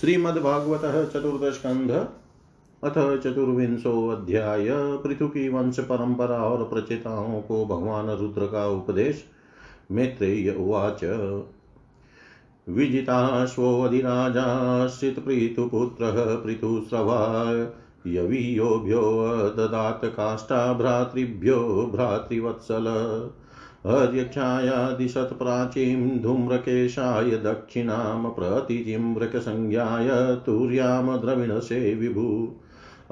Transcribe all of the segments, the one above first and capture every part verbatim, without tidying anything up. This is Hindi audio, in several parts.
श्रीमद्भागवतः चतुर्दश स्कंध अथ चतुर्विंशो अध्याय पृथु की वंश परंपरा और प्रचेताओं को भगवान रुद्र का उपदेश। मैत्रेय उवाच विजिताश्वधिराजाश्रित पृथुपुत्रः पृथुस्रवा यवीयोभ्यो ददात काष्ठा भ्रातृभ्यो भ्रातृवत्सल अर्यक्षायादिशत्प्राचीं धूम्रकेशाय दक्षिणां प्रतिजिं वृकसंज्ञाय तुर्यां द्रविणसे विभु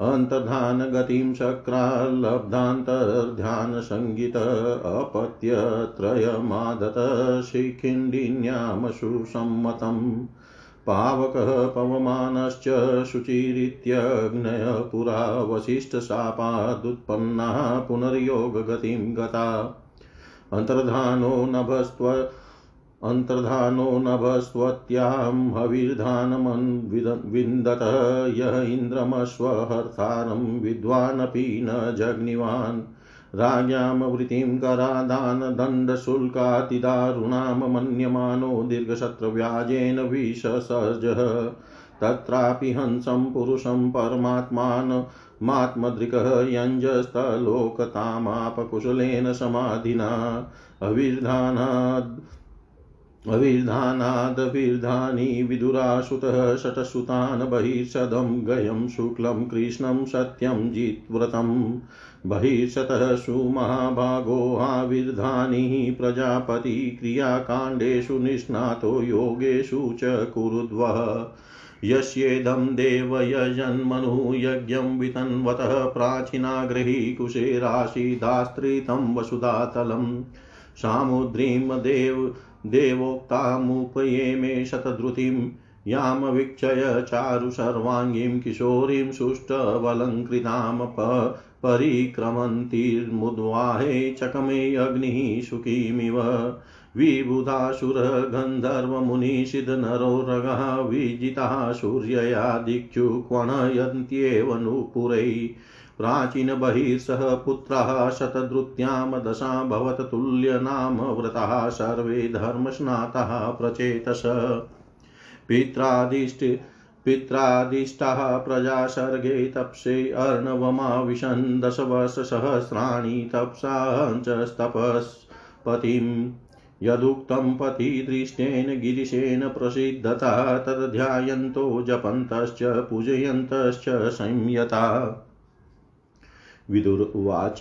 अंतर्धान गतिं शक्राल्लब्धान्तर्ध्यानसंज्ञित अपत्यत्रयमादत शिखिण्डिन्यां सुसम्मतं पावकः पवमानश्च शुचिरित्यग्नय पुरा वसिष्ठशापादुत्पन्ना पुनर्योगगतिं गता अंतर्धानो नभस्व अंतर्धानो नभस्वत्यां हविर्धानमन् विन्दत यः इन्द्रमश्वहर्तारं विद्वानपि न जग्निवान् राज्ञां वृत्तिं करादान दण्डशुल्कातिदारुणां मन्यमानो दीर्घशत्रव्याजेन विषसर्जः तत्रापि हंसं पुरुषं परमात्मानं मात्मद्रिकः यंजस्तलोकतामापकुशलेन समाधिना अविर्धानादविर्धानी विदुरासुतः शतसुतान् बहिर्षदं गयं शुक्लं कृष्णं सत्यं जितव्रतं बहिर्षतः सुमहाभागो आविर्धानी प्रजापति क्रियाकाण्डेषु निष्णातो योगेषु च कुरुद्वः यस्येदं देवयजन्मनुयज्ञं वितन्वतः प्राचीनाग्रही कुशेराशिदास्त्रितं वसुधातलं सामुद्रीं देव देवोक्तामुपये मे शतद्रुतिं यामवीक्षय चारु सर्वाङ्गीं किशोरीं सुष्ठवलङ्कृतां परिक्रमन्तीर्मुद्वाहे चकमे अग्निः शुकीमिव विबुधासुरः गन्धर्वमुनिसिद्धनरोरगः विजितः सूर्यया दिक्षु क्वणयन्त्येव नूपुरै प्राचीन बहिर्सह पुत्रः शतद्रुत्यां दशा भवत तुल्यनाम व्रतः सर्वे धर्मस्नातः प्रचेतस पित्रादिष्ट पित्रादिष्टः प्रजा सर्गे तपसे अर्णवमाविशन् दशवर्षसहस्राणि तपसान्तस्तपस्पतिम् यदुक्तं पतिदृष्टेन गिरिशेन प्रसिद्धता तद्ध्यायन्तो जपन्तश्च पूजयन्तश्च संयता। विदुर्वाच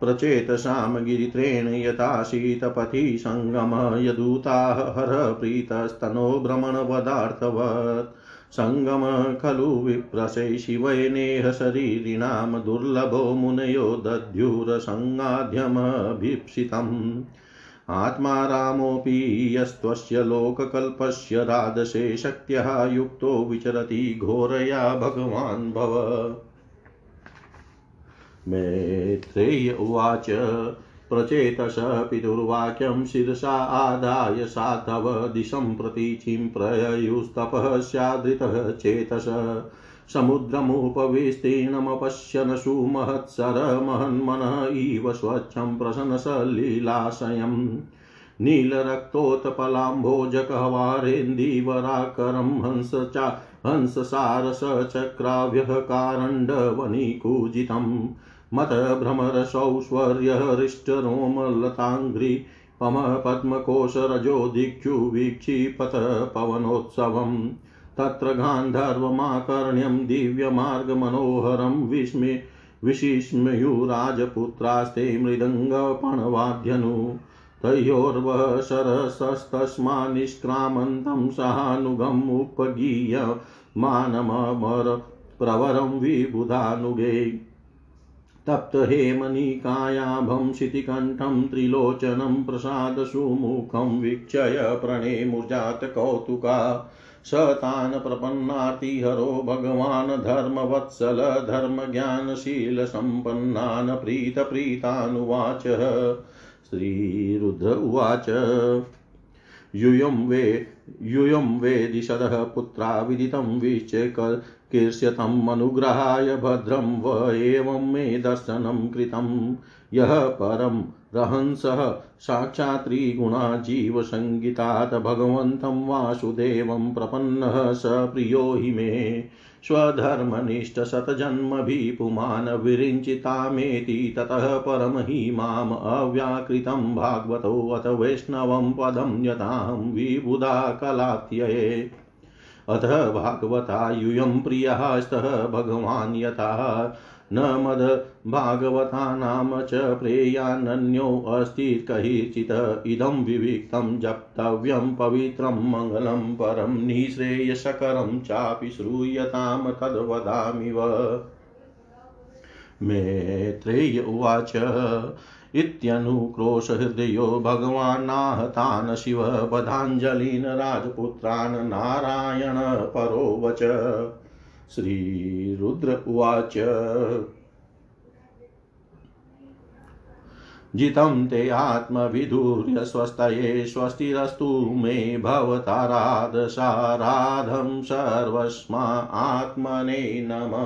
प्रचेतसां गिरित्रेण यताशीतपथि संगम यदूताः हर प्रीतस्तनो भ्रमणवदार्थवत् संगम खलु विप्रसे शिवे नेह शरीरिणां दुर्लभो मुनयो दध्युरसङ्गाध्यमभीप्सितम् आत्मा रामोऽपि यस्त्वस्य लोककल्पस्य राधसे शक्त्यः युक्तो विचरति घोरया भगवान् भव। मैत्रेय उवाच प्रचेतस पितुर्वाक्यं शिरसा आदाय साधव दिशं प्रतीचिं प्रययुस्तपः स्यादृतः चेतस समुद्रमुपविस्तीर्णमपश्यन् सुमहत्सरमहन्मनः इव स्वच्छं प्रसन्नसलिलाशयं नीलरक्तोत्पलाम्भोजकवारेन्दीवराकरं हंसचा हंससारसचक्राव्यः कारण्डवनीकूजितं मतभ्रमरसौश्वर्यहृष्टरोमलताङ्घ्रि पमपद्मकोशरजो दिक्षु वीक्षिपत पवनोत्सवम् तत्र गान्धर्वमाकर्ण्यं दिव्यमार्गमनोहरं विस्मे विशिष्मयूराजपुत्रास्ते मृदङ्गपणवाद्यनु तयोर्वः सरसस्तस्मान् निष्क्रामन्तं सहानुगम् उपगीय मानममर प्रवरं विबुधानुगे तप्तहेमनीकायाभं शितिकण्ठं त्रिलोचनं प्रसादसुमुखं वीक्षय प्रणेमुर्जात कौतुका सतान प्रपन्नाति हरो भगवान् धर्मवत्सल धर्मज्ञानशील सम्पन्नान् प्रीत प्रीतानुवाच। श्रीरुद्र उवाच यूयं वे यूयं वेदिशदः पुत्रा विदितं विश्चेकल कीर्ष्यतम् अनुग्रहाय भद्रं व एवं मे दर्शनं कृतं यः परं रहंसः साक्षात् त्रिगुणा जीवसंगितात् भगवन्तं वासुदेवं प्रपन्नः स प्रियो हि मे स्वधर्मनिष्ठ सतजन्म भी पुमान विरिञ्चितामेति ततः परम हि माम् अव्याकृतं भागवतो अथ वैष्णवं पदं यतां विबुधा कलात्यये अथ भागवता यूयं प्रियः स्तः भगवान् यथा न मद भागवता नाम च प्रेयानन्यो अस्ति कहिचित् इदं विविक्तं जप्तव्यं पवित्रं मंगलं परं निःश्रेयसकरं चापि श्रूयतां तद्वदामिव मैत्रेय उवाच इत्यनुक्रोश हृदयो भगवान्नाहतान् शिव बधाञ्जलिन् राजपुत्रान् नारायण परो वच श्रीरुद्र उवाच जितं ते आत्मविधूर्य स्वस्तये स्वस्तिरस्तु मे भवताराधसाराधं सर्वस्मा आत्मने नमः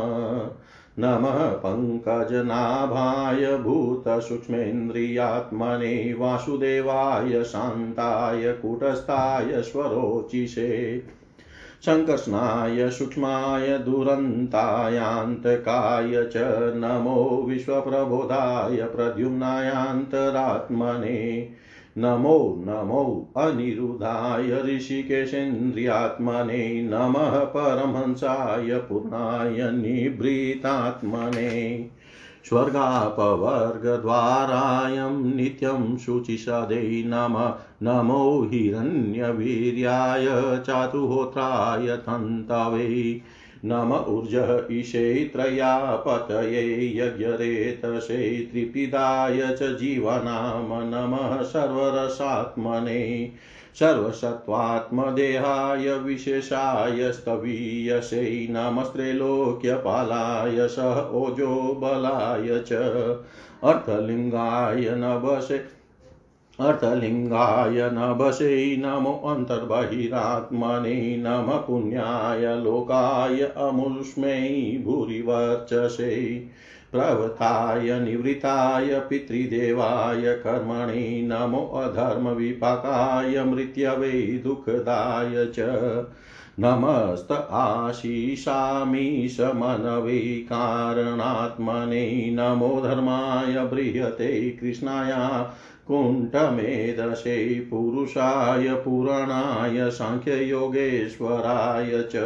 नमः पंकजनाभाय भूतसूक्ष्मेन्द्रियात्मने वासुदेवाय शांताय कूटस्थाय स्वरोचिषे संकर्षणाय सूक्ष्माय दुरन्तायान्तकाय च नमो विश्वप्रबोधाय प्रद्युम्नायान्तरात्मने नमो नमो अनिरुद्धाय ऋषिकेशेन्द्रियात्मने नमः परमहंसाय पूर्णाय निभृतात्मने स्वर्गापवर्गद्वारायं नित्यं शुचिषदे नमः नमो हिरण्यवीर्याय चातुहोत्राय तन्तवे नम ऊर्ज ईशे त्रयापतये यज्ञरेतसे त्रिपिदाय च जीवनाम नमः सर्वरसात्मने सर्वसत्त्वात्मदेहाय विशेषाय स्तवीयसे नमस्त्रैलोक्यपालाय सह ओजो बलाय च अर्थलिंगाय नभसे अर्थलिंगाय नभसे नमो अंतर्बहिरात्मने नमः पुण्याय लोकाय अमुष्मे भूरिवर्चसे प्रवृत्ताय निवृत्ताय पितृदेवाय कर्मणे नमो अधर्म विपाकाय मृत्यवे दुःखदाय च नमस्त आशीषामीश मनवे कारणात्मने नमो धर्माय बृहते कृष्णाय कुंठमेदशे पुरुषाय पुराणाय सांख्ययोगेश्वराय च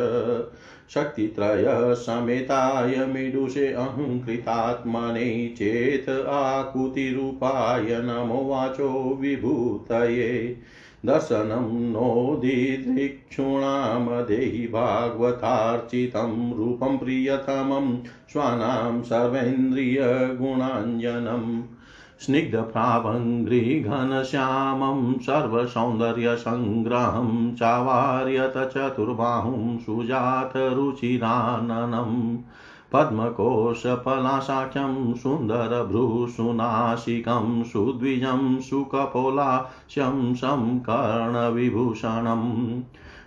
शक्तित्रय समेताय मिदुषे अहंकृतात्मने चेत आकुतिरूपाय नमो वाचो विभूतये दर्शनं नो दिदृक्षुणाम देहि भागवतार्चितं रूपं प्रियतमं स्वानां सर्वेन्द्रियगुणाञ्जनं स्निग्धप्राभङ्घ्रिघनश्यामं सर्वसौन्दर्यसङ्ग्रहं चावार्यतचतुर्बाहुं सुजातरुचिराननं पद्मकोशपलाशाख्यं सुन्दरभ्रूसुनाशिकं सुद्विजं सुकपोलाश्यं संकर्णविभूषणं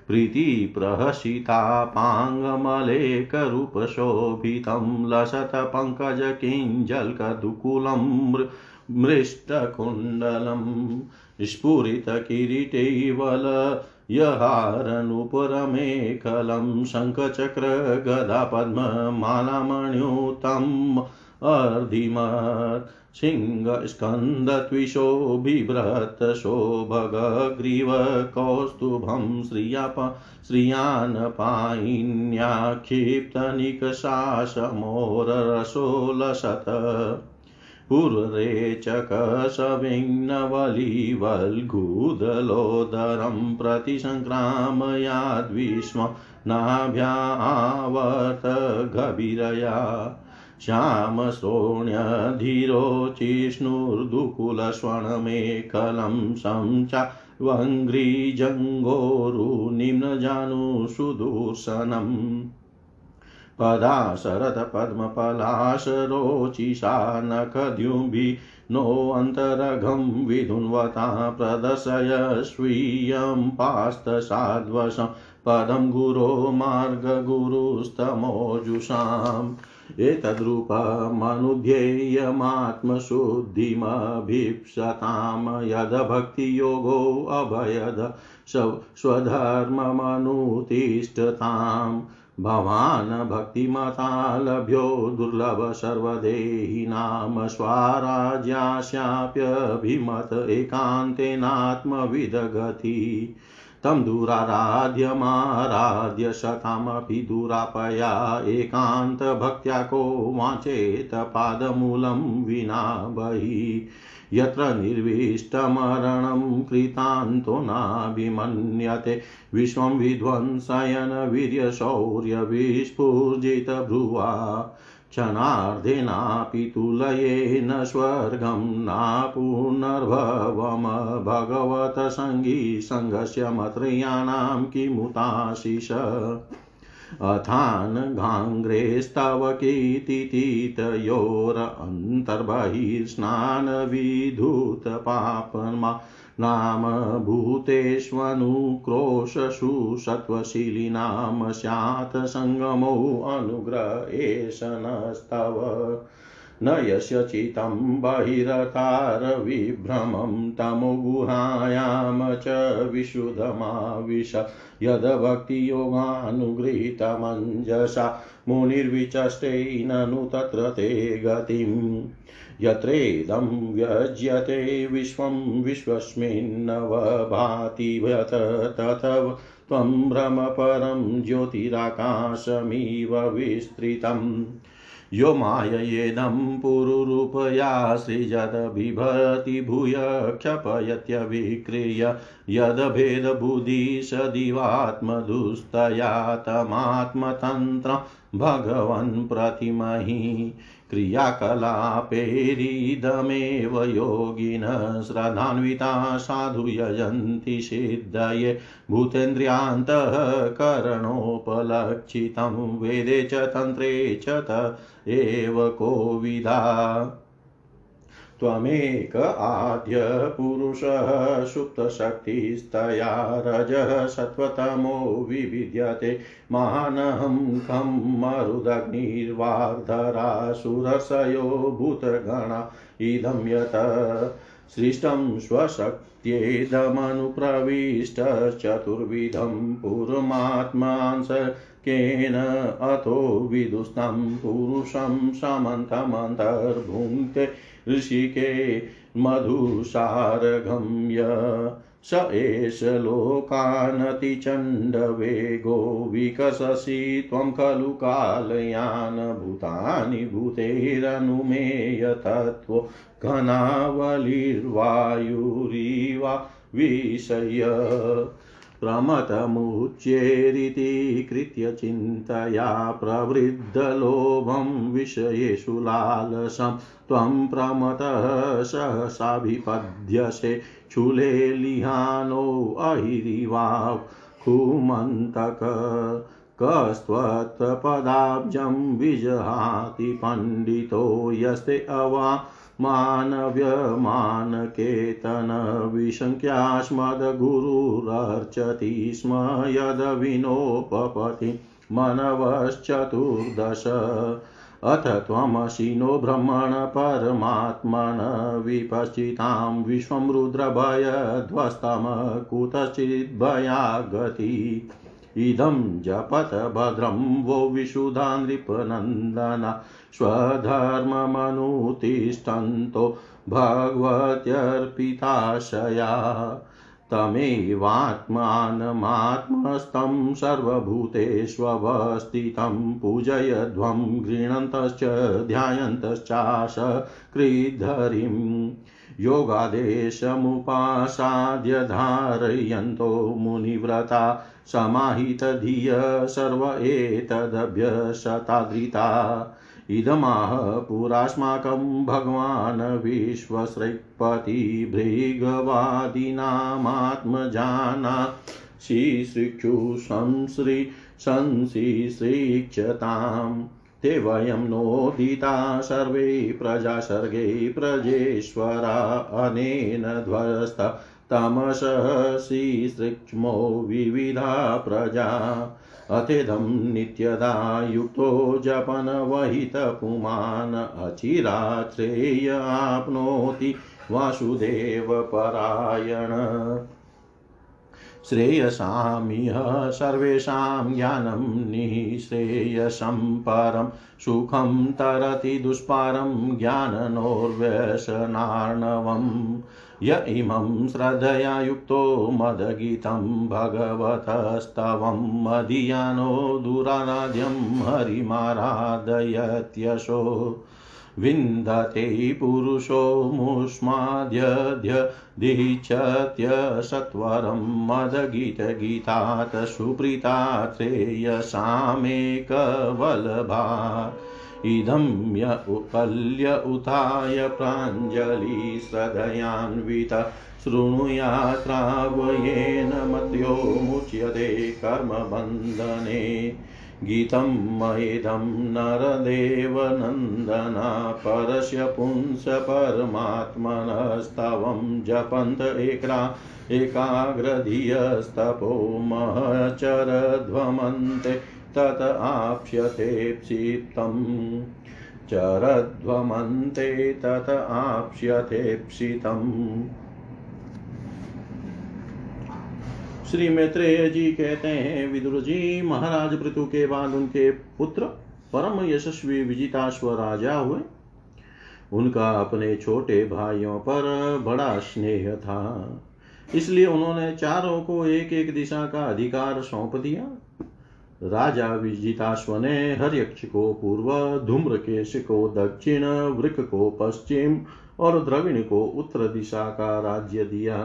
प्रीतिप्रहसितापाङ्गमलेकरूपशोभितं लसत्पङ्कजकिञ्जल्कदुकुलं मृष्टकुण्डलं स्फुरितकिरीटैवल यहारनुपरमेकलं शङ्खचक्रगदापद्ममालामण्युतम् अर्धिमत् सिंहस्कन्धत्विशोभिबृहत् शोभगग्रीवकौस्तुभं श्रियाप श्रियानपायिन्याक्षिप्तनिकषासमोररसोलसत् पूर्वरेचकसविघ्नवलिवल्गूदलोदरं प्रतिसङ्क्रामयाद्विष्म नाभ्यावर्तगभीरया श्यामश्रोण्यधिरोचिष्णुर्दुकुलस्वर्णमेखलं संचावङ्घ्रिजङ्घोरुनिम्नजानुसुदूर्शनम् पदाशरतपद्मपलाशरोचिशानखद्युम्भि नो अन्तरघं विधुन्वता प्रदर्शय स्वीयं पास्तसाद्वशं पदं गुरो मार्गगुरुस्तमोजुषाम् एतद्रूपमनुध्येयमात्मशुद्धिमभीप्सताम् यद्भक्तियोगो अभयद स्वधर्ममनुतिष्ठताम् भवान् भक्तिमता लभ्यो दुर्लभ सर्वदेहिनां स्वाराज्यास्याप्यभिमत एकान्तेनात्मविदगति तं दुराराध्यमाराध्य सतामपि दुरापया एकांत भक्त्या को वाचेत पादमूलं विना बहिः यत्र निर्विष्टमरणं कृतान्तो नाभिमन्यते विश्वं विध्वंसयन वीर्यशौर्य विस्फुजित भ्रुवा क्षणार्धेनापि तुलयेन स्वर्गं न पुनर्भवम भगवत संगी संगस्य मत्रयाणां किमुताशिष अथान गांग्रेस्तव कीर्तितीतयोरन्तर्बहिर्स्नानविधूत पापमा नाम भूतेष्वनुक्रोशसु सत्वशीलिनां स्यात् संगमो अनुग्रहेश नस्तव न यस्य चितं बहिरकार विभ्रमं तमोगुहायां च विशुद्धमाविश यद्भक्तियोगानुगृहीतमञ्जसा मुनिर्विचष्टेननु तत्र ते गतिम् यत्रेदं व्यज्यते विश्वं विश्वस्मिन्नव भाति व्यत तथव त्वं ब्रह्मपरं ज्योतिराकाशमिव विस्तृतम् यो माययेदं पुरुरूपया सृजद बिभर्ति भूय क्षपयत्य विक्रिय यदभेदबुद्धि सदिवात्मदुस्तया तमात्मतन्त्रं भगवन् प्रतिमहि क्रियाकलापैरिदमेव योगिनः श्रद्धान्विता साधु यजन्ति सिद्धये भूतेन्द्रियान्तःकरणोपलक्षितं वेदे च तन्त्रे च त एव को विदा त्वमेक आद्य पुरुषः सुप्तशक्तिस्तया रजः सत्त्वतमो विविद्यते महानहं खं मरुदग्निर्वार्धरा सुरसयो भूतगणा इदं यत् सृष्टं स्वशक्त्येदमनुप्रविष्टश्चतुर्विधं पूर्वमात्मांस केन अतो विदुस्तं पुरुषं समन्तमन्तर्भुङ्क्ते ऋषिके मधुसारगम्य स एष लोकानतिचण्डवेगो विकससि त्वं खलु कालयान भूतानि भूतेरनुमेय तत्त्वो घनावलिर्वायुरिवा विषय प्रमतमुच्चेरिति कृत्य चिन्तया प्रवृद्धलोभं विषयेषु लालसं त्वं प्रमतः सहसाभिपद्यसे चूले लिहानो अहिरिवा कुमन्तक कस्त्वत्पदाब्जं विजहाति पण्डितो यस्ते अवा मानव्यमानकेतन विशङ्क्यास्मद्गुरुरर्चति स्म यद्विनोपपति मनवश्चतुर्दश अथ त्वमसि नो ब्रह्मण परमात्मन विपश्चितां विश्वं रुद्रभयध्वस्तं कुतश्चिद्भयागति इदं जपत भद्रं वो विशुधा नृपनन्दना स्वधर्ममनुतिष्ठन्तो भगवत्यर्पिताशया तमेवात्मानमात्मस्तं सर्वभूतेष्वस्थितं पूजयध्वं गृह्णन्तश्च ध्यायन्तश्चाशकृद्धरिम् योगादेशमुपासाद्य धारयन्तो मुनिव्रता समाहितधिय सर्व एतदभ्यसतादृता इदमाह पुरास्माकं भगवान् विश्वसृक्पति भृगवादिनामात्मजाना श्रीसृक्षुसंश्री संसिसृक्षताम् ते वयं नोदिता सर्वे प्रजा सर्गे प्रजेश्वरा अनेन ध्वस्ता तामसि सूक्ष्मो विविधा प्रजा अतेदं नित्यदा युक्तो जपन वहित पुमान अचिराश्रेय आपनोति वासुदेव परायण। श्रेयसामिह सर्वेषां ज्ञानं निःश्रेयसं परं सुखं तरति दुष्पारं ज्ञाननोर्व्यसनार्णवं। य इमं श्रद्धया युक्तो मदगीतं भगवतस्तवं मदीयानो दुराराध्यं हरिमाराधयत्यशो। विन्दते पुरुषो मुष्माद्यद्य दीक्षत्य सत्वरं मदगीतगीतात् सुप्रीता श्रेयसामेकवल्भा। इदं य उपल्य उथाय प्राञ्जलि श्रद्धयान्वित शृणुयात् श्रावयेन मत्यो मुच्यते कर्मबन्धने। गीतं मयेदं नरदेवनन्दना परस्य पुंस परमात्मनस्तवं जपन्त एकरा एकाग्रधियस्तपो महचरध्वमन्ते तत आप्स्यते प्सितम्। चरध्वमन्ते तत आप्स्यते प्सितम्। श्री मैत्रेय जी कहते हैं, विदुर जी, महाराज पृथु के बाद उनके पुत्र परम यशस्वी विजिताश्व राजा हुए। उनका अपने छोटे भाइयों पर बड़ा स्नेह था, इसलिए उन्होंने चारों को एक एक दिशा का अधिकार सौंप दिया। राजा विजिताश्व ने हर्यक्ष को पूर्व, धूम्रकेश को दक्षिण, वृक को पश्चिम और द्रविण को उत्तर दिशा का राज्य दिया।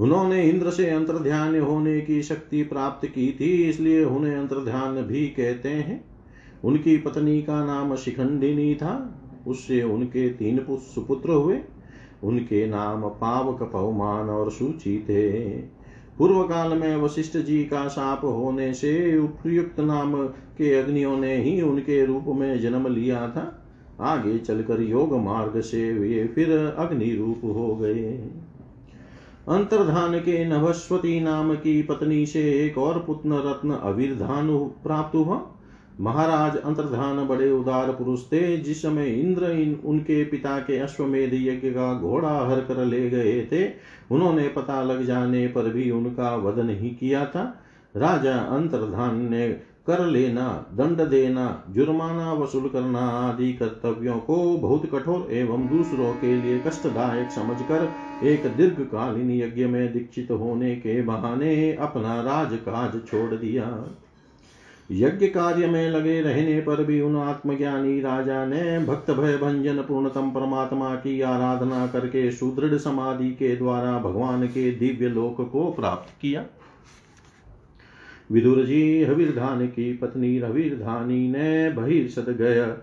उन्होंने इंद्र से अंतर्ध्यान होने की शक्ति प्राप्त की थी, इसलिए उन्हें अंतर्ध्यान भी कहते हैं। उनकी पत्नी का नाम शिखंडिनी था। उससे उनके तीन सुपुत्र हुए। उनके नाम पावक, पवमान और सूची थे। पूर्व काल में वशिष्ठ जी का शाप होने से उपयुक्त नाम के अग्नियों ने ही उनके रूप में जन्म लिया था। आगे चलकर योग मार्ग से वे फिर अग्नि रूप हो गए। अंतर्धान के नभस्वती नाम की पत्नी से एक और पुत्र रत्न अविर्धान प्राप्त हुआ। महाराज अंतर्धान बड़े उदार पुरुष थे। जिस समय इंद्र इन उनके पिता के अश्वमेध यज्ञ का घोड़ा हर कर ले गए थे, उन्होंने पता लग जाने पर भी उनका वध नहीं किया था। राजा अंतर्धान ने कर लेना, दंड देना, जुर्माना वसूल करना आदि कर्तव्यों को बहुत कठोर एवं दूसरों के लिए कष्टदायक समझकर एक दीर्घकालीन यज्ञ में दीक्षित होने के बहाने अपना राजकाज छोड़ दिया। यज्ञ कार्य में लगे रहने पर भी उन आत्मज्ञानी राजा ने भक्त भय भंजन पूर्णतम परमात्मा की आराधना करके सुदृढ़ समाधि के द्वारा भगवान के दिव्य लोक को प्राप्त किया। विदुर जी, हविर्धान की पत्नी हविर्धानी ने बहिर्षद गय,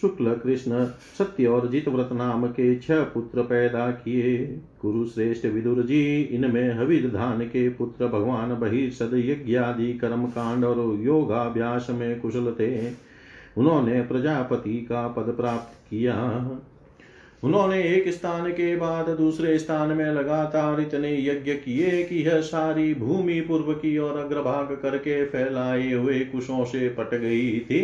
शुक्ल, कृष्ण, सत्य और जितव्रत नाम के छह पुत्र पैदा किए। कुरुश्रेष्ठ विदुर जी, इनमें हविर्धान के पुत्र भगवान बहिर्षद यज्ञ आदि कर्म कांड और योगाभ्यास में कुशल थे। उन्होंने प्रजापति का पद प्राप्त किया। उन्होंने एक स्थान के बाद दूसरे स्थान में लगातार इतने यज्ञ किए कि यह सारी भूमि पूर्व की ओर अग्रभाग करके फैलाए हुए कुशों से पट गई थी।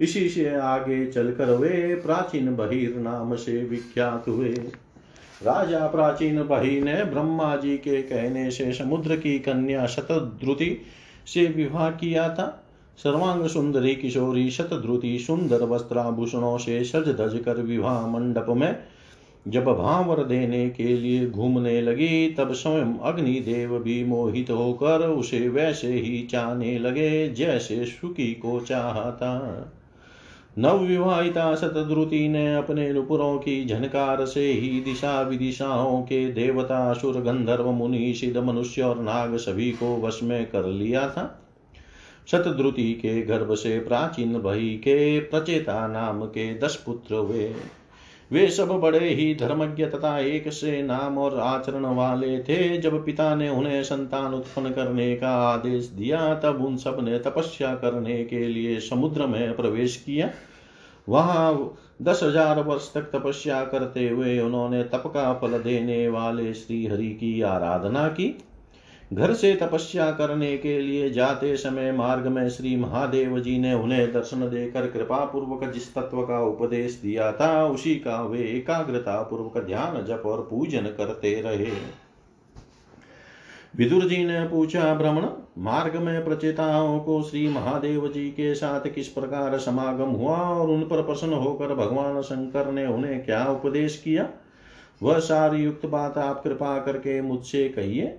इसी से आगे चलकर वे प्राचीन बहिर नाम से विख्यात हुए। राजा प्राचीन बहिर ने ब्रह्मा जी के कहने से समुद्र की कन्या शतद्रुति से विवाह किया था। सर्वांग सुंदरी किशोरी शतद्रुति सुंदर वस्त्राभूषणों से सज धज कर विवाह मंडप में जब भांवर देने के लिए घूमने लगी, तब स्वयं अग्निदेव भी मोहित होकर उसे वैसे ही चाहने लगे जैसे शुकी को चाहता। नवविवाहिता शतद्रुति ने अपने नुपुरों की झनकार से ही दिशा विदिशाओं के देवता, असुर, गंधर्व, मुनि, सिद्ध, मनुष्य और नाग सभी को वश में कर लिया था। शतद्रुति के गर्भ से प्राचीन बही के प्रचेता नाम के दस पुत्र हुए। वे सब बड़े ही धर्मज्ञ तथा एक से नाम और आचरण वाले थे। जब पिता ने उन्हें संतान उत्पन्न करने का आदेश दिया, तब उन सब ने तपस्या करने के लिए समुद्र में प्रवेश किया वहां दस हजार वर्ष तक तपस्या करते हुए उन्होंने तप का फल देने वाले श्री हरि की आराधना की। घर से तपस्या करने के लिए जाते समय मार्ग में श्री महादेव जी ने उन्हें दर्शन देकर कृपा पूर्वक जिस तत्व का उपदेश दिया था उसी का वे एकाग्रता पूर्वक ध्यान जप और पूजन करते रहे। विदुर जी ने पूछा, ब्राह्मण, मार्ग में प्रचेताओं को श्री महादेव जी के साथ किस प्रकार समागम हुआ और उन पर प्रसन्न होकर भगवान शंकर ने उन्हें क्या उपदेश किया? वह सारी युक्त बात आप कृपा करके मुझसे कहिए।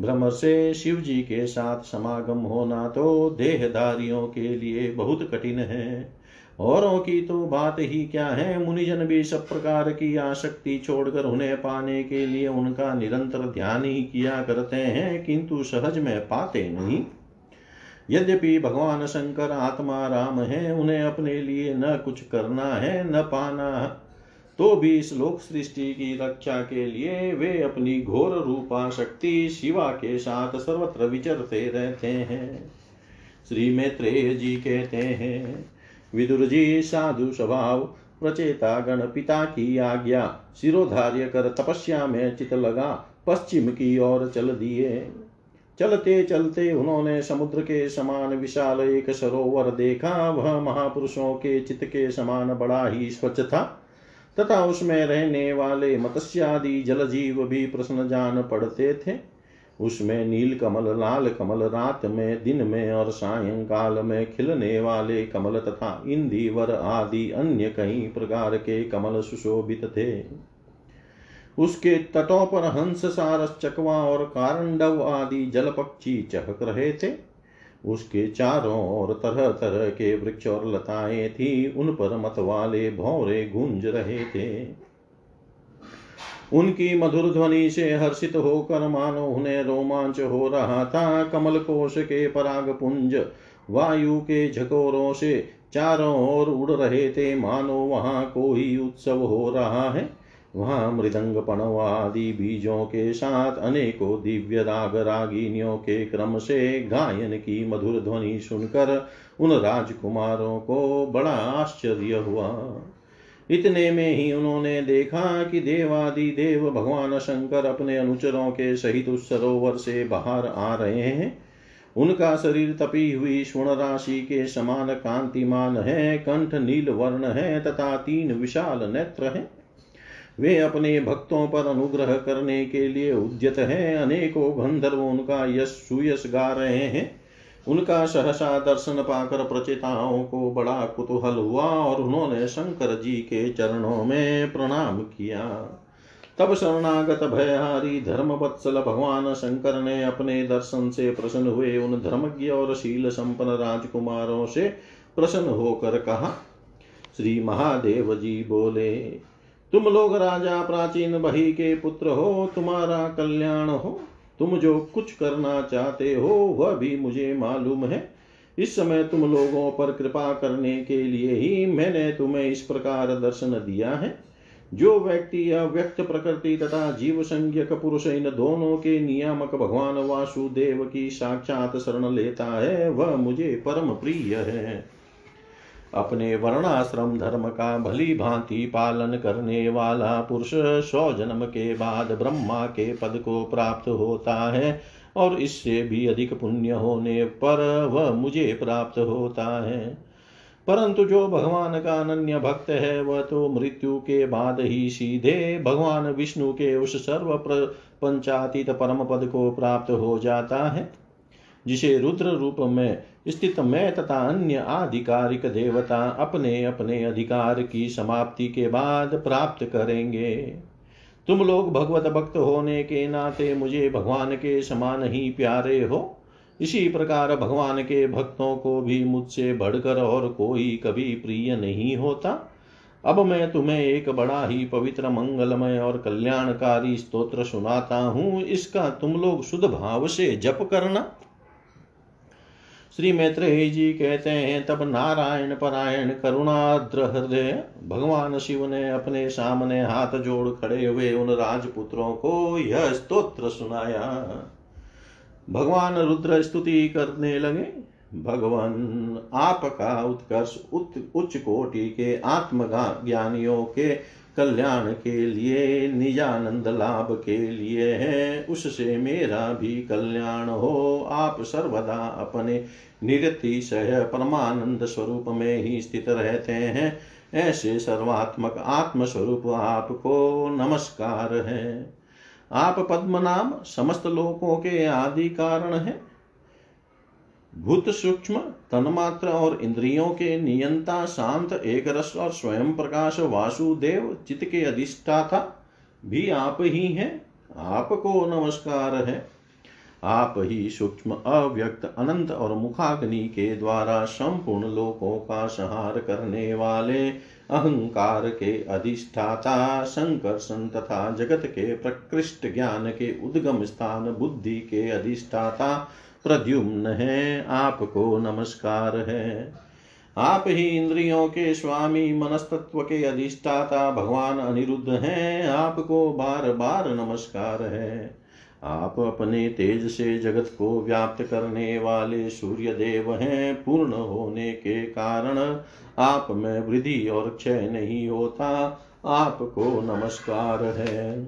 ब्रह्म से शिव जी के साथ समागम होना तो देहधारियों के लिए बहुत कठिन है, औरों की तो बात ही क्या है। मुनिजन भी सब प्रकार की आसक्ति छोड़कर उन्हें पाने के लिए उनका निरंतर ध्यान ही किया करते हैं, किंतु सहज में पाते नहीं। यद्यपि भगवान शंकर आत्मा राम है, उन्हें अपने लिए न कुछ करना है न पाना, तो भी इस लोक सृष्टि की रक्षा के लिए वे अपनी घोर रूपा शक्ति शिवा के साथ सर्वत्र विचरते रहते हैं। श्री मैत्रेय जी कहते हैं, विदुर जी, साधु स्वभाव प्रचेता गण पिता की आज्ञा शिरोधार्य कर तपस्या में चित लगा पश्चिम की ओर चल दिए। चलते चलते उन्होंने समुद्र के समान विशाल एक सरोवर देखा। वह महापुरुषों के चित के समान बड़ा ही स्वच्छ था तथा उसमें रहने वाले मत्स्यादि जलजीव भी प्रसन्न जान पड़ते थे। उसमें नील कमल, लाल कमल, रात में, दिन में और सायंकाल में खिलने वाले कमल तथा इंदीवर आदि अन्य कई प्रकार के कमल सुशोभित थे। उसके तटों पर हंस, सारस, चकवा और कारंडव आदि जल पक्षी चहक रहे थे। उसके चारों ओर तरह तरह के वृक्ष और लताएं थी, उन पर मतवाले भौरे गूंज रहे थे। उनकी मधुर ध्वनि से हर्षित होकर मानो उन्हें रोमांच हो रहा था। कमलकोश के पराग पुंज वायु के झकोरों से चारों ओर उड़ रहे थे, मानो वहां कोई उत्सव हो रहा है। वहां मृदंग, पणव आदि बीजों के साथ अनेकों दिव्य राग रागिनियों के क्रम से गायन की मधुर ध्वनि सुनकर उन राजकुमारों को बड़ा आश्चर्य हुआ। इतने में ही उन्होंने देखा कि देवादि देव भगवान शंकर अपने अनुचरों के सहित उस सरोवर से बाहर आ रहे हैं। उनका शरीर तपी हुई स्वर्ण राशि के समान कांतिमान है, कंठ नील वर्ण है तथा तीन विशाल नेत्र हैं। वे अपने भक्तों पर अनुग्रह करने के लिए उद्यत हैं। अनेकों गंधर्व उनका यश सुयश गा रहे हैं। उनका सहसा दर्शन पाकर प्रचेताओं को बड़ा कुतूहल हुआ और उन्होंने शंकर जी के चरणों में प्रणाम किया। तब शरणागत भयहारी धर्म वत्सल भगवान शंकर ने अपने दर्शन से प्रसन्न हुए उन धर्मज्ञ और शील संपन्न राजकुमारों से प्रसन्न होकर कहा, श्री महादेव जी बोले, तुम लोग राजा प्राचीन बही के पुत्र हो, तुम्हारा कल्याण हो। तुम जो कुछ करना चाहते हो वह भी मुझे मालूम है। इस समय तुम लोगों पर कृपा करने के लिए ही मैंने तुम्हें इस प्रकार दर्शन दिया है। जो व्यक्ति अव्यक्त प्रकृति तथा जीव संज्ञक पुरुष इन दोनों के नियामक भगवान वासुदेव की साक्षात शरण लेता है वह मुझे परम प्रिय है। अपने वर्णाश्रम धर्म का भली भांति पालन करने वाला पुरुष सौ जन्म के बाद ब्रह्मा के पद को प्राप्त होता है और इससे भी अधिक पुण्य होने पर वह मुझे प्राप्त होता है। परंतु जो भगवान का अनन्य भक्त है वह तो मृत्यु के बाद ही सीधे भगवान विष्णु के उस सर्व पंचातीत परम पद को प्राप्त हो जाता है, जिसे रुद्र रूप में स्थित मैं तथा अन्य आधिकारिक देवता अपने अपने अधिकार की समाप्ति के बाद प्राप्त करेंगे। तुम लोग भगवत भक्त होने के नाते मुझे भगवान के समान ही प्यारे हो। इसी प्रकार भगवान के भक्तों को भी मुझसे बढ़कर और कोई कभी प्रिय नहीं होता। अब मैं तुम्हें एक बड़ा ही पवित्र, मंगलमय और कल्याणकारी स्तोत्र सुनाता हूँ। इसका तुम लोग शुद्ध भाव से जप करना। श्री मैत्रेय जी कहते हैं, तब नारायण परायण करुणाद्र हृदय भगवान शिव ने अपने सामने हाथ जोड़ खड़े हुए उन राजपुत्रों को यह स्तोत्र सुनाया। भगवान रुद्र स्तुति करने लगे, भगवान, आपका उत्कर्ष उच्च कोटि के आत्मज्ञानियों के कल्याण के लिए, निजानंद लाभ के लिए है, उससे मेरा भी कल्याण हो। आप सर्वदा अपने निरतिशय परमानंद स्वरूप में ही स्थित रहते हैं, ऐसे सर्वात्मक आत्मस्वरूप आपको नमस्कार है। आप पद्मनाम समस्त लोकों के आदि कारण हैं, भूत सूक्ष्म तन्मात्र और इंद्रियों के नियंता, शांत एक रस और स्वयं प्रकाश वासुदेव चित्त के अधिष्ठाता भी आप ही हैं, आपको नमस्कार है। आप ही सूक्ष्म अव्यक्त अनंत और मुखाग्नि के द्वारा संपूर्ण लोकों का संहार करने वाले, अहंकार के अधिष्ठाता, संकर्षण तथा जगत के प्रकृष्ट ज्ञान के उद्गम स्थान बुद्धि के अधिष्ठाता प्रद्युम्न है, आपको नमस्कार है। आप ही इंद्रियों के स्वामी, मनस्तत्व के अधिष्ठाता भगवान अनिरुद्ध हैं, आपको बार बार नमस्कार है। आप अपने तेज से जगत को व्याप्त करने वाले सूर्य देव हैं, पूर्ण होने के कारण आप में वृद्धि और क्षय नहीं होता, आपको नमस्कार है।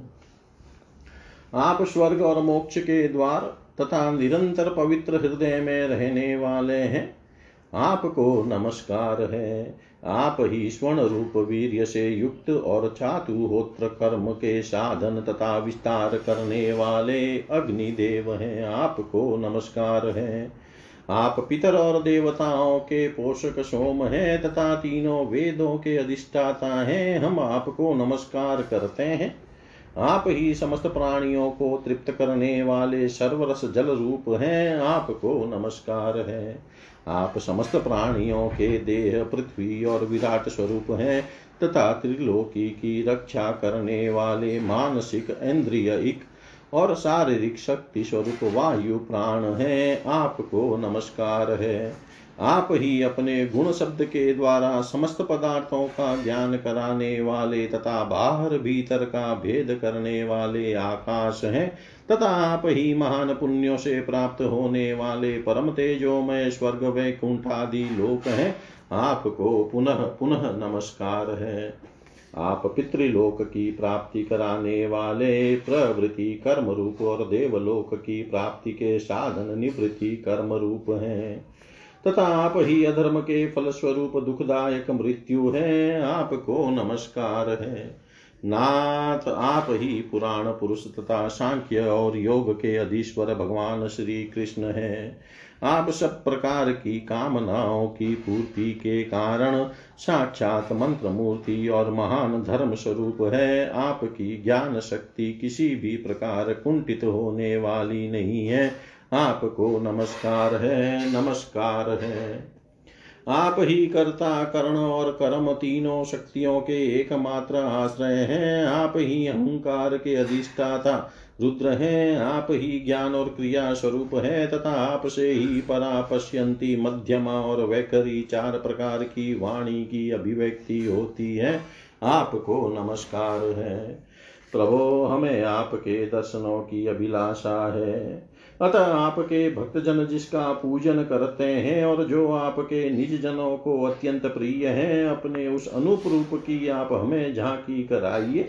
आप स्वर्ग और मोक्ष के द्वार तथा निरंतर पवित्र हृदय में रहने वाले हैं, आपको नमस्कार है। आप ही स्वर्ण रूप वीर्य से युक्त और चातुहोत्र कर्म के साधन तथा विस्तार करने वाले अग्निदेव हैं, आपको नमस्कार है। आप पितर और देवताओं के पोषक सोम हैं तथा तीनों वेदों के अधिष्ठाता हैं, हम आपको नमस्कार करते हैं। आप ही समस्त प्राणियों को तृप्त करने वाले सर्वरस जल रूप हैं, आपको नमस्कार है। आप समस्त प्राणियों के देह, पृथ्वी और विराट स्वरूप हैं तथा त्रिलोकी की रक्षा करने वाले मानसिक, इंद्रियिक और शारीरिक शक्ति स्वरूप वायु प्राण हैं, आपको नमस्कार है। आप ही अपने गुण शब्द के द्वारा समस्त पदार्थों का ज्ञान कराने वाले तथा बाहर भीतर का भेद करने वाले आकाश हैं तथा आप ही महान पुण्यों से प्राप्त होने वाले परम तेजोमय स्वर्ग वैकुंठ आदि लोक हैं, आपको पुनः पुनः नमस्कार है। आप पितृलोक की प्राप्ति कराने वाले, प्रवृत्ति कर्म रूप और देवलोक की प्राप्ति के साधन निवृत्ति कर्म रूप हैं तथा आप ही अधर्म के फलस्वरूप दुखदायक मृत्यु है, आपको नमस्कार है। नाथ, आप ही पुराण पुरुष तथा सांख्य और योग के अधीश्वर भगवान श्री कृष्ण हैं। आप सब प्रकार की कामनाओं की पूर्ति के कारण साक्षात मंत्र मूर्ति और महान धर्म स्वरूप है, आपकी ज्ञान शक्ति किसी भी प्रकार कुंठित होने वाली नहीं है, आपको नमस्कार है। नमस्कार है। आप ही कर्ता, कर्ण और कर्म तीनों शक्तियों के एकमात्र आश्रय हैं, आप ही अहंकार के अधिष्ठाता रुद्र हैं, आप ही ज्ञान और क्रिया स्वरूप हैं तथा आपसे ही परा, पश्यंती, मध्यमा और वैखरी चार प्रकार की वाणी की अभिव्यक्ति होती है, आपको नमस्कार है। प्रभो, हमें आपके दर्शनों की अभिलाषा है, अतः आपके भक्तजन जिसका पूजन करते हैं और जो आपके निज जनों को अत्यंत प्रिय हैं, अपने उस अनूप रूप की आप हमें झांकी कराइए।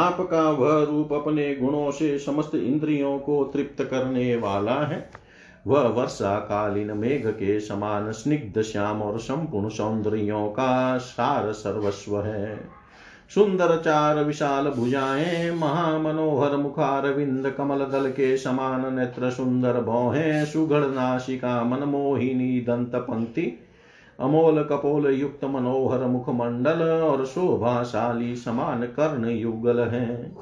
आपका वह रूप अपने गुणों से समस्त इंद्रियों को तृप्त करने वाला है, वह वर्षाकालीन मेघ के समान स्निग्ध श्याम और संपूर्ण सौंदर्यों का सार सर्वस्व है। सुंदर चार विशाल भुजाएं, महामनोहर मुखारविंद, कमल दल के समान नेत्र, सुंदर भौहें, सुगढ़ नासिका, मनमोहिनी दंत पंक्ति, अमोल कपोल युक्त मनोहर मुखमंडल और शोभाशाली समान कर्ण युगल हैं।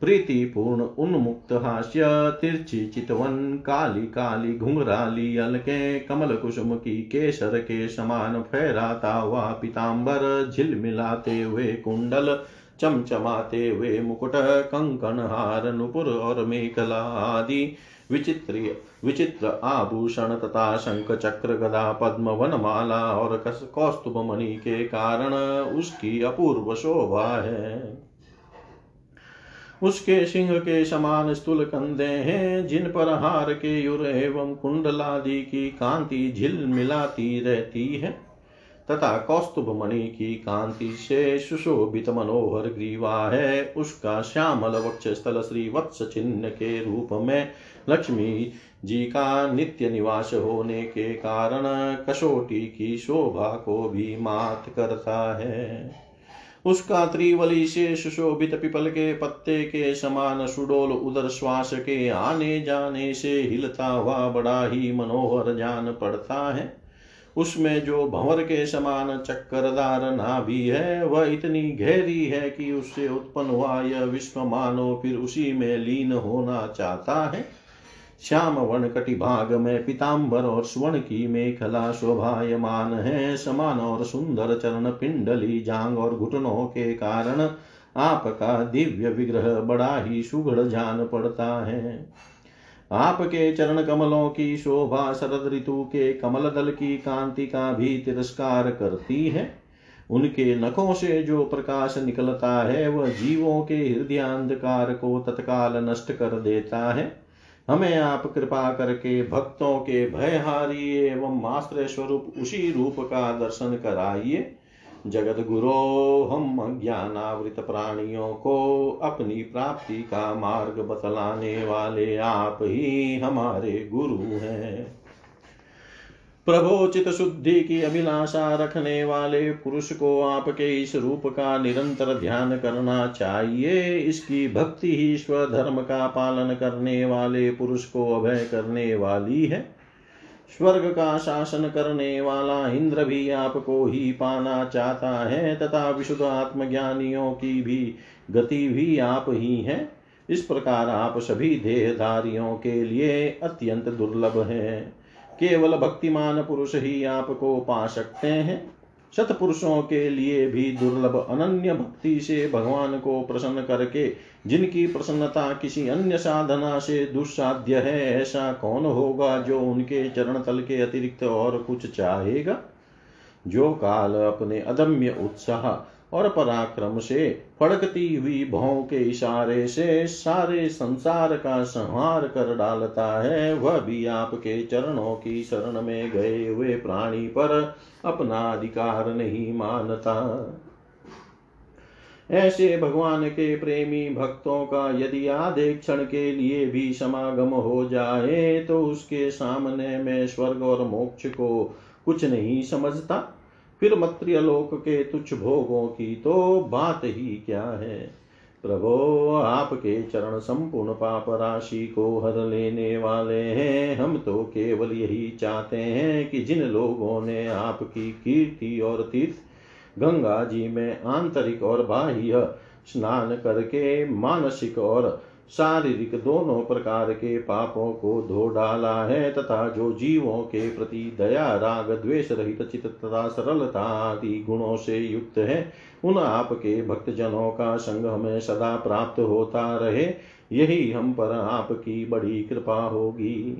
प्रीति पूर्ण उन्मुक्त हास्य, तिरछी चितवन, काली काली घुंघराली अलकें, कमल कुसुम की केसर के समान फहराता हुआ पीताम्बर, झिलमिलाते हुए कुंडल, चमचमाते हुए मुकुट, कंकण हार, नुपुर और मेखला आदि विचित्र विचित्र आभूषण तथा शंख, चक्र, गदा, पद्म, वनमाला और कौस्तुभ मणि के कारण उसकी अपूर्व शोभा है। उसके सिंह के समान स्थूल कंधे हैं, जिन पर हार के युर एवं कुंडलादि की कांति झिलमिलाती रहती है, तथा कौस्तुभ मणि की कांति से सुशोभित मनोहर ग्रीवा है। उसका श्यामल वक्ष स्थल श्री वत्स चिन्ह के रूप में लक्ष्मी जी का नित्य निवास होने के कारण कसौटी की शोभा को भी मात करता है। उसका त्रिवली से सुशोभित पिपल के पत्ते के समान सुडोल उदर श्वास के आने जाने से हिलता हुआ बड़ा ही मनोहर जान पड़ता है। उसमें जो भंवर के समान चक्करदार नाभि है, वह इतनी गहरी है कि उससे उत्पन्न हुआ यह विश्व मानो फिर उसी में लीन होना चाहता है। श्याम वर्ण कटिभाग में पीताम्बर और स्वर्ण की मेखला शोभायमान है। समान और सुंदर चरण पिंडली, जांग और घुटनों के कारण आपका दिव्य विग्रह बड़ा ही सुघड़ जान पड़ता है। आपके चरण कमलों की शोभा शरद ऋतु के कमल दल की कांति का भी तिरस्कार करती है। उनके नखों से जो प्रकाश निकलता है, वह जीवों के हृदय अंधकार को तत्काल नष्ट कर देता है। हमें आप कृपा करके भक्तों के भयहारी एवं आश्रय स्वरूप उसी रूप का दर्शन कराइए। जगत गुरो, हम अज्ञानावृत प्राणियों को अपनी प्राप्ति का मार्ग बतलाने वाले आप ही हमारे गुरु हैं। प्रभो, चित शुद्धि की अभिलाषा रखने वाले पुरुष को आपके इस रूप का निरंतर ध्यान करना चाहिए। इसकी भक्ति ही स्वधर्म का पालन करने वाले पुरुष को अभय करने वाली है। स्वर्ग का शासन करने वाला इंद्र भी आपको ही पाना चाहता है, तथा विशुद्ध आत्मज्ञानियों की भी गति भी आप ही हैं। इस प्रकार आप सभी देहधारियों के लिए अत्यंत दुर्लभ हैं। केवल भक्तिमान पुरुष ही आपको पा सकते हैं। सत्पुरुषों के लिए भी दुर्लभ अनन्य भक्ति से भगवान को प्रसन्न करके जिनकी प्रसन्नता किसी अन्य साधना से दुस्साध्य है, ऐसा कौन होगा जो उनके चरण तल के अतिरिक्त और कुछ चाहेगा। जो काल अपने अदम्य उत्साह और पराक्रम से फड़कती हुई भौं के इशारे से सारे संसार का संहार कर डालता है, वह भी आपके चरणों की शरण में गए हुए प्राणी पर अपना अधिकार नहीं मानता। ऐसे भगवान के प्रेमी भक्तों का यदि आधे क्षण के लिए भी समागम हो जाए, तो उसके सामने में स्वर्ग और मोक्ष को कुछ नहीं समझता। फिर मर्त्यलोक के तुच्छ भोगों की तो बात ही क्या है। प्रभो, आपके चरण संपूर्ण पाप राशि को हर लेने वाले हैं। हम तो केवल यही चाहते हैं कि जिन लोगों ने आपकी कीर्ति और तीर्थ गंगा जी में आंतरिक और बाह्य स्नान करके मानसिक और शारीरिक दोनों प्रकार के पापों को धो डाला है, तथा जो जीवों के प्रति दया, राग, द्वेष रहित चित्त तथा सरलता आदि गुणों से युक्त है, उन आपके भक्तजनों का संग हमें सदा प्राप्त होता रहे, यही हम पर आपकी बड़ी कृपा होगी।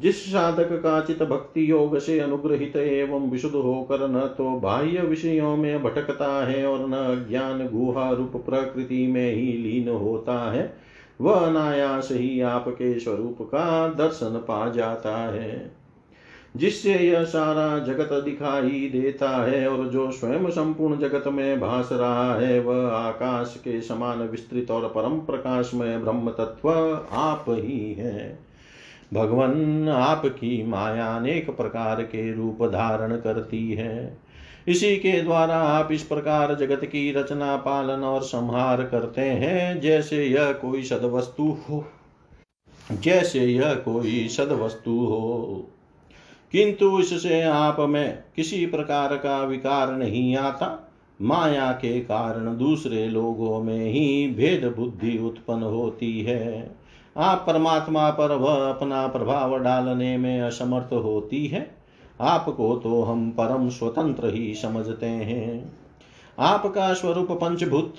जिस साधक का चित भक्ति योग से अनुग्रहित एवं विशुद्ध होकर न तो बाह्य विषयों में भटकता है और न ज्ञान गुहा रूप प्रकृति में ही लीन होता है, वह अनायास ही आपके स्वरूप का दर्शन पा जाता है, जिससे यह सारा जगत दिखाई देता है। और जो स्वयं संपूर्ण जगत में भास रहा है, वह आकाश के समान विस्तृत और परम प्रकाशमय ब्रह्म तत्व आप ही है। भगवान, आपकी माया अनेक प्रकार के रूप धारण करती है। इसी के द्वारा आप इस प्रकार जगत की रचना, पालन और संहार करते हैं, जैसे यह कोई सद्वस्तु हो जैसे यह कोई सद्वस्तु हो किंतु इससे आप में किसी प्रकार का विकार नहीं आता। माया के कारण दूसरे लोगों में ही भेद बुद्धि उत्पन्न होती है। आप परमात्मा पर वह अपना प्रभाव डालने में असमर्थ होती है। आपको तो हम परम स्वतंत्र ही समझते हैं। आपका स्वरूप पंचभूत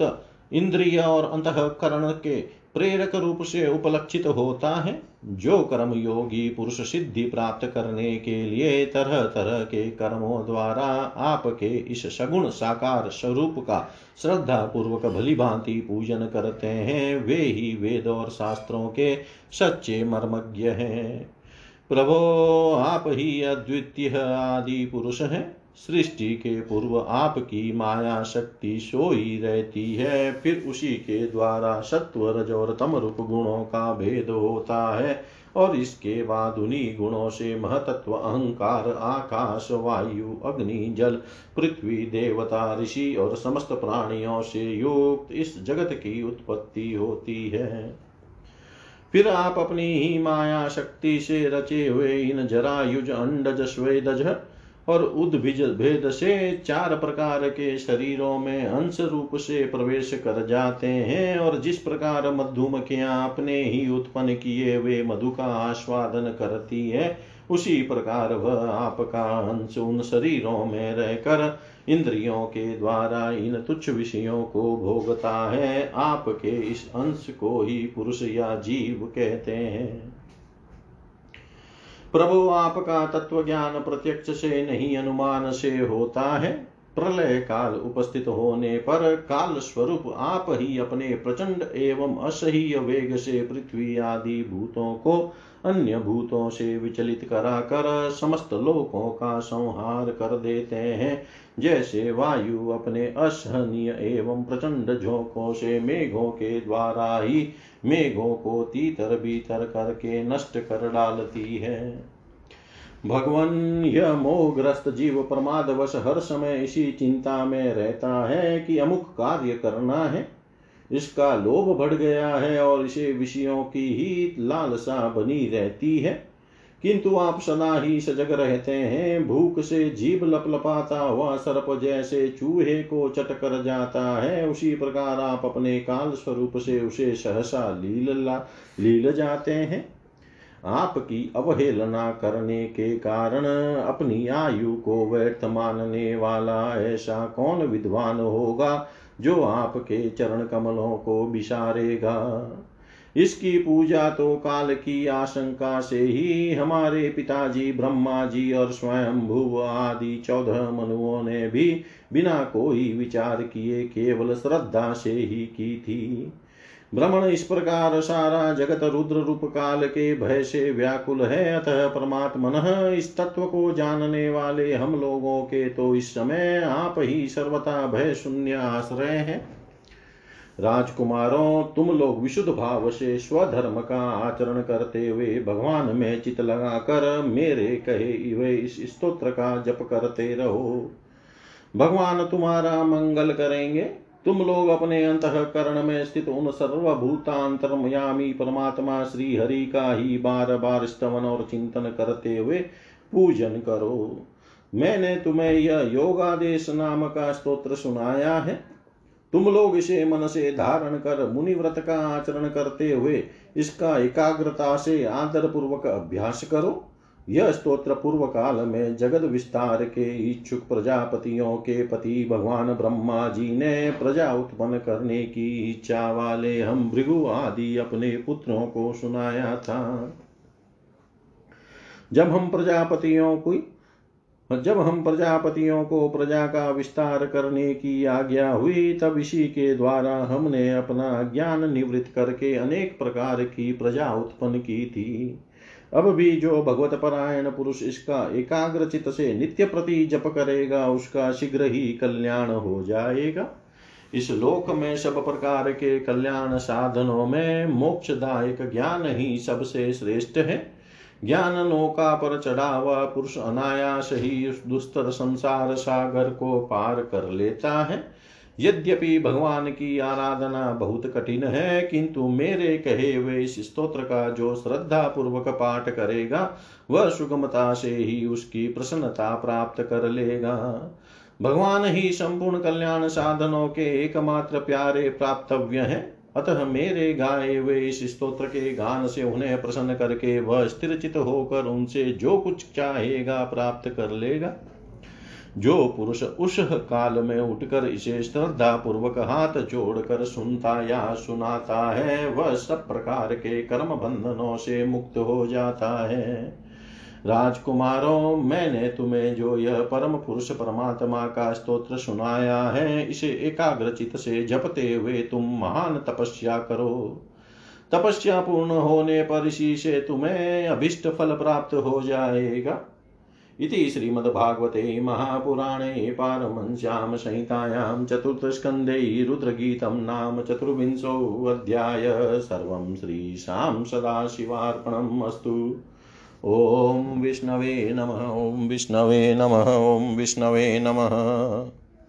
इंद्रिय और अंतःकरण के प्रेरक रूप से उपलक्षित होता है, जो कर्मयोगी पुरुष सिद्धि प्राप्त करने के लिए तरह तरह के कर्मों द्वारा आपके इस सगुण साकार स्वरूप का श्रद्धा पूर्वक भलीभांति पूजन करते हैं, वे ही वेद और शास्त्रों के सच्चे मर्मज्ञ हैं। प्रभो, आप ही अद्वितीय आदि पुरुष हैं। सृष्टि के पूर्व आपकी माया शक्ति सोई रहती है, फिर उसी के द्वारा सत्व रज और तम रूप गुणों का भेद होता है और इसके बाद उन्हीं गुणों से महतत्व अहंकार आकाश वायु अग्नि जल पृथ्वी देवता ऋषि और समस्त प्राणियों से युक्त इस जगत की उत्पत्ति होती है। फिर आप अपनी ही माया शक्ति से रचे हुए इन जरायुज अंडज स्वेदज और उद्भिज भेद से चार प्रकार के शरीरों में अंश रूप से प्रवेश कर जाते हैं और जिस प्रकार मधुमक्खियां अपने ही उत्पन्न किए वे मधु का आस्वादन करती है, उसी प्रकार वह आपका अंश उन शरीरों में रहकर इंद्रियों के द्वारा इन तुच्छ विषयों को भोगता है। आपके इस अंश को ही पुरुष या जीव कहते हैं। प्रभु, आपका तत्व ज्ञान प्रत्यक्ष से नहीं अनुमान से होता है। प्रलय काल उपस्थित होने पर काल स्वरूप आप ही अपने प्रचंड एवं असह्य वेग से पृथ्वी आदि भूतों को अन्य भूतों से विचलित कराकर समस्त लोकों का संहार कर देते हैं, जैसे वायु अपने असहनीय एवं प्रचंड झोंकों से मेघों के द्वारा ही मेघों को तीतर बीतर करके नष्ट कर डालती है। भगवान, यह मोहग्रस्त जीव प्रमादवश हर समय इसी चिंता में रहता है कि अमुक कार्य करना है, इसका लोभ बढ़ गया है और इसे विषयों की ही लालसा बनी रहती है, किंतु आप सदा ही सजग रहते हैं। भूख से जीभ लपलपाता हुआ सर्प जैसे चूहे को चटकर जाता है, उसी प्रकार आप अपने काल स्वरूप से उसे सहसा लील लील जाते हैं। आपकी अवहेलना करने के कारण अपनी आयु को व्यर्थ मानने वाला ऐसा कौन विद्वान होगा जो आपके चरण कमलों को बिसारेगा। इसकी पूजा तो काल की आशंका से ही हमारे पिताजी ब्रह्मा जी और स्वयंभुव आदि चौदह मनुओं ने भी बिना कोई विचार किए केवल श्रद्धा से ही की थी। भ्रमण इस प्रकार सारा जगत रुद्र रूप काल के भय से व्याकुल है। अतः परमात्मनः, इस तत्व को जानने वाले हम लोगों के तो इस समय आप ही सर्वथा भय शून्य आश्रय हैं। राजकुमारों, तुम लोग विशुद्ध भाव से स्वधर्म का आचरण करते हुए भगवान में चित लगाकर मेरे कहे हुए इस स्तोत्र का जप करते रहो। भगवान तुम्हारा मंगल करेंगे। तुम लोग अपने अंतःकरण में स्थित उन सर्वभूतांतर्यामी परमात्मा श्री हरि का ही बार बार स्तवन और चिंतन करते हुए पूजन करो। मैंने तुम्हें यह योगादेश नाम का स्तोत्र सुनाया है। तुम लोग इसे मन से धारण कर मुनिव्रत का आचरण करते हुए इसका एकाग्रता से आदर पूर्वक अभ्यास करो। यह स्तोत्र पूर्व काल में जगत विस्तार के इच्छुक प्रजापतियों के पति भगवान ब्रह्मा जी ने प्रजा उत्पन्न करने की इच्छा वाले हम भृगु आदि अपने पुत्रों को सुनाया था। जब हम प्रजापतियों को जब हम प्रजापतियों को प्रजा का विस्तार करने की आज्ञा हुई, तब इसी के द्वारा हमने अपना ज्ञान निवृत्त करके अनेक प्रकार की प्रजा उत्पन्न की थी। अब भी जो भगवत परायण पुरुष इसका एकाग्रचित से नित्य प्रति जप करेगा, उसका शीघ्र ही कल्याण हो जाएगा। इस लोक में सब प्रकार के कल्याण साधनों में मोक्षदायक ज्ञान ही सबसे श्रेष्ठ है। ज्ञान नौका पर चढ़ा हुआ पुरुष अनायास ही उस दुस्तर संसार सागर को पार कर लेता है। यद्यपि भगवान की आराधना बहुत कठिन है, किंतु मेरे कहे हुए इस स्तोत्र का जो श्रद्धा पूर्वक पाठ करेगा वह सुगमता से ही उसकी प्रसन्नता प्राप्त कर लेगा। भगवान ही संपूर्ण कल्याण साधनों के एकमात्र प्यारे प्राप्तव्य हैं। अतः मेरे गाए हुए इस स्तोत्र के गान से उन्हें प्रसन्न करके वह स्थिरचित होकर उनसे जो कुछ चाहेगा प्राप्त कर लेगा। जो पुरुष उस काल में उठकर इसे श्रद्धा पूर्वक हाथ जोड़कर सुनता या सुनाता है वह सब प्रकार के कर्म बंधनों से मुक्त हो जाता है। राजकुमारों, मैंने तुम्हें जो यह परम पुरुष परमात्मा का स्तोत्र सुनाया है इसे एकाग्रचित से जपते हुए तुम महान तपस्या करो। तपस्या पूर्ण होने पर इसी से तुम्हें अभिष्ट फल प्राप्त हो जाएगा। इति श्रीमद्भागवते महापुराणे पारमहंस्यां संहितायां चतुर्थस्कन्धे रुद्रगीतं नाम चतुर्विंशोऽध्याय। सर्वं श्रीशां सदाशिवार्पणम् अस्तु। ॐ विष्णवे नमः। ॐ विष्णवे नमः। ॐ विष्णवे नमः।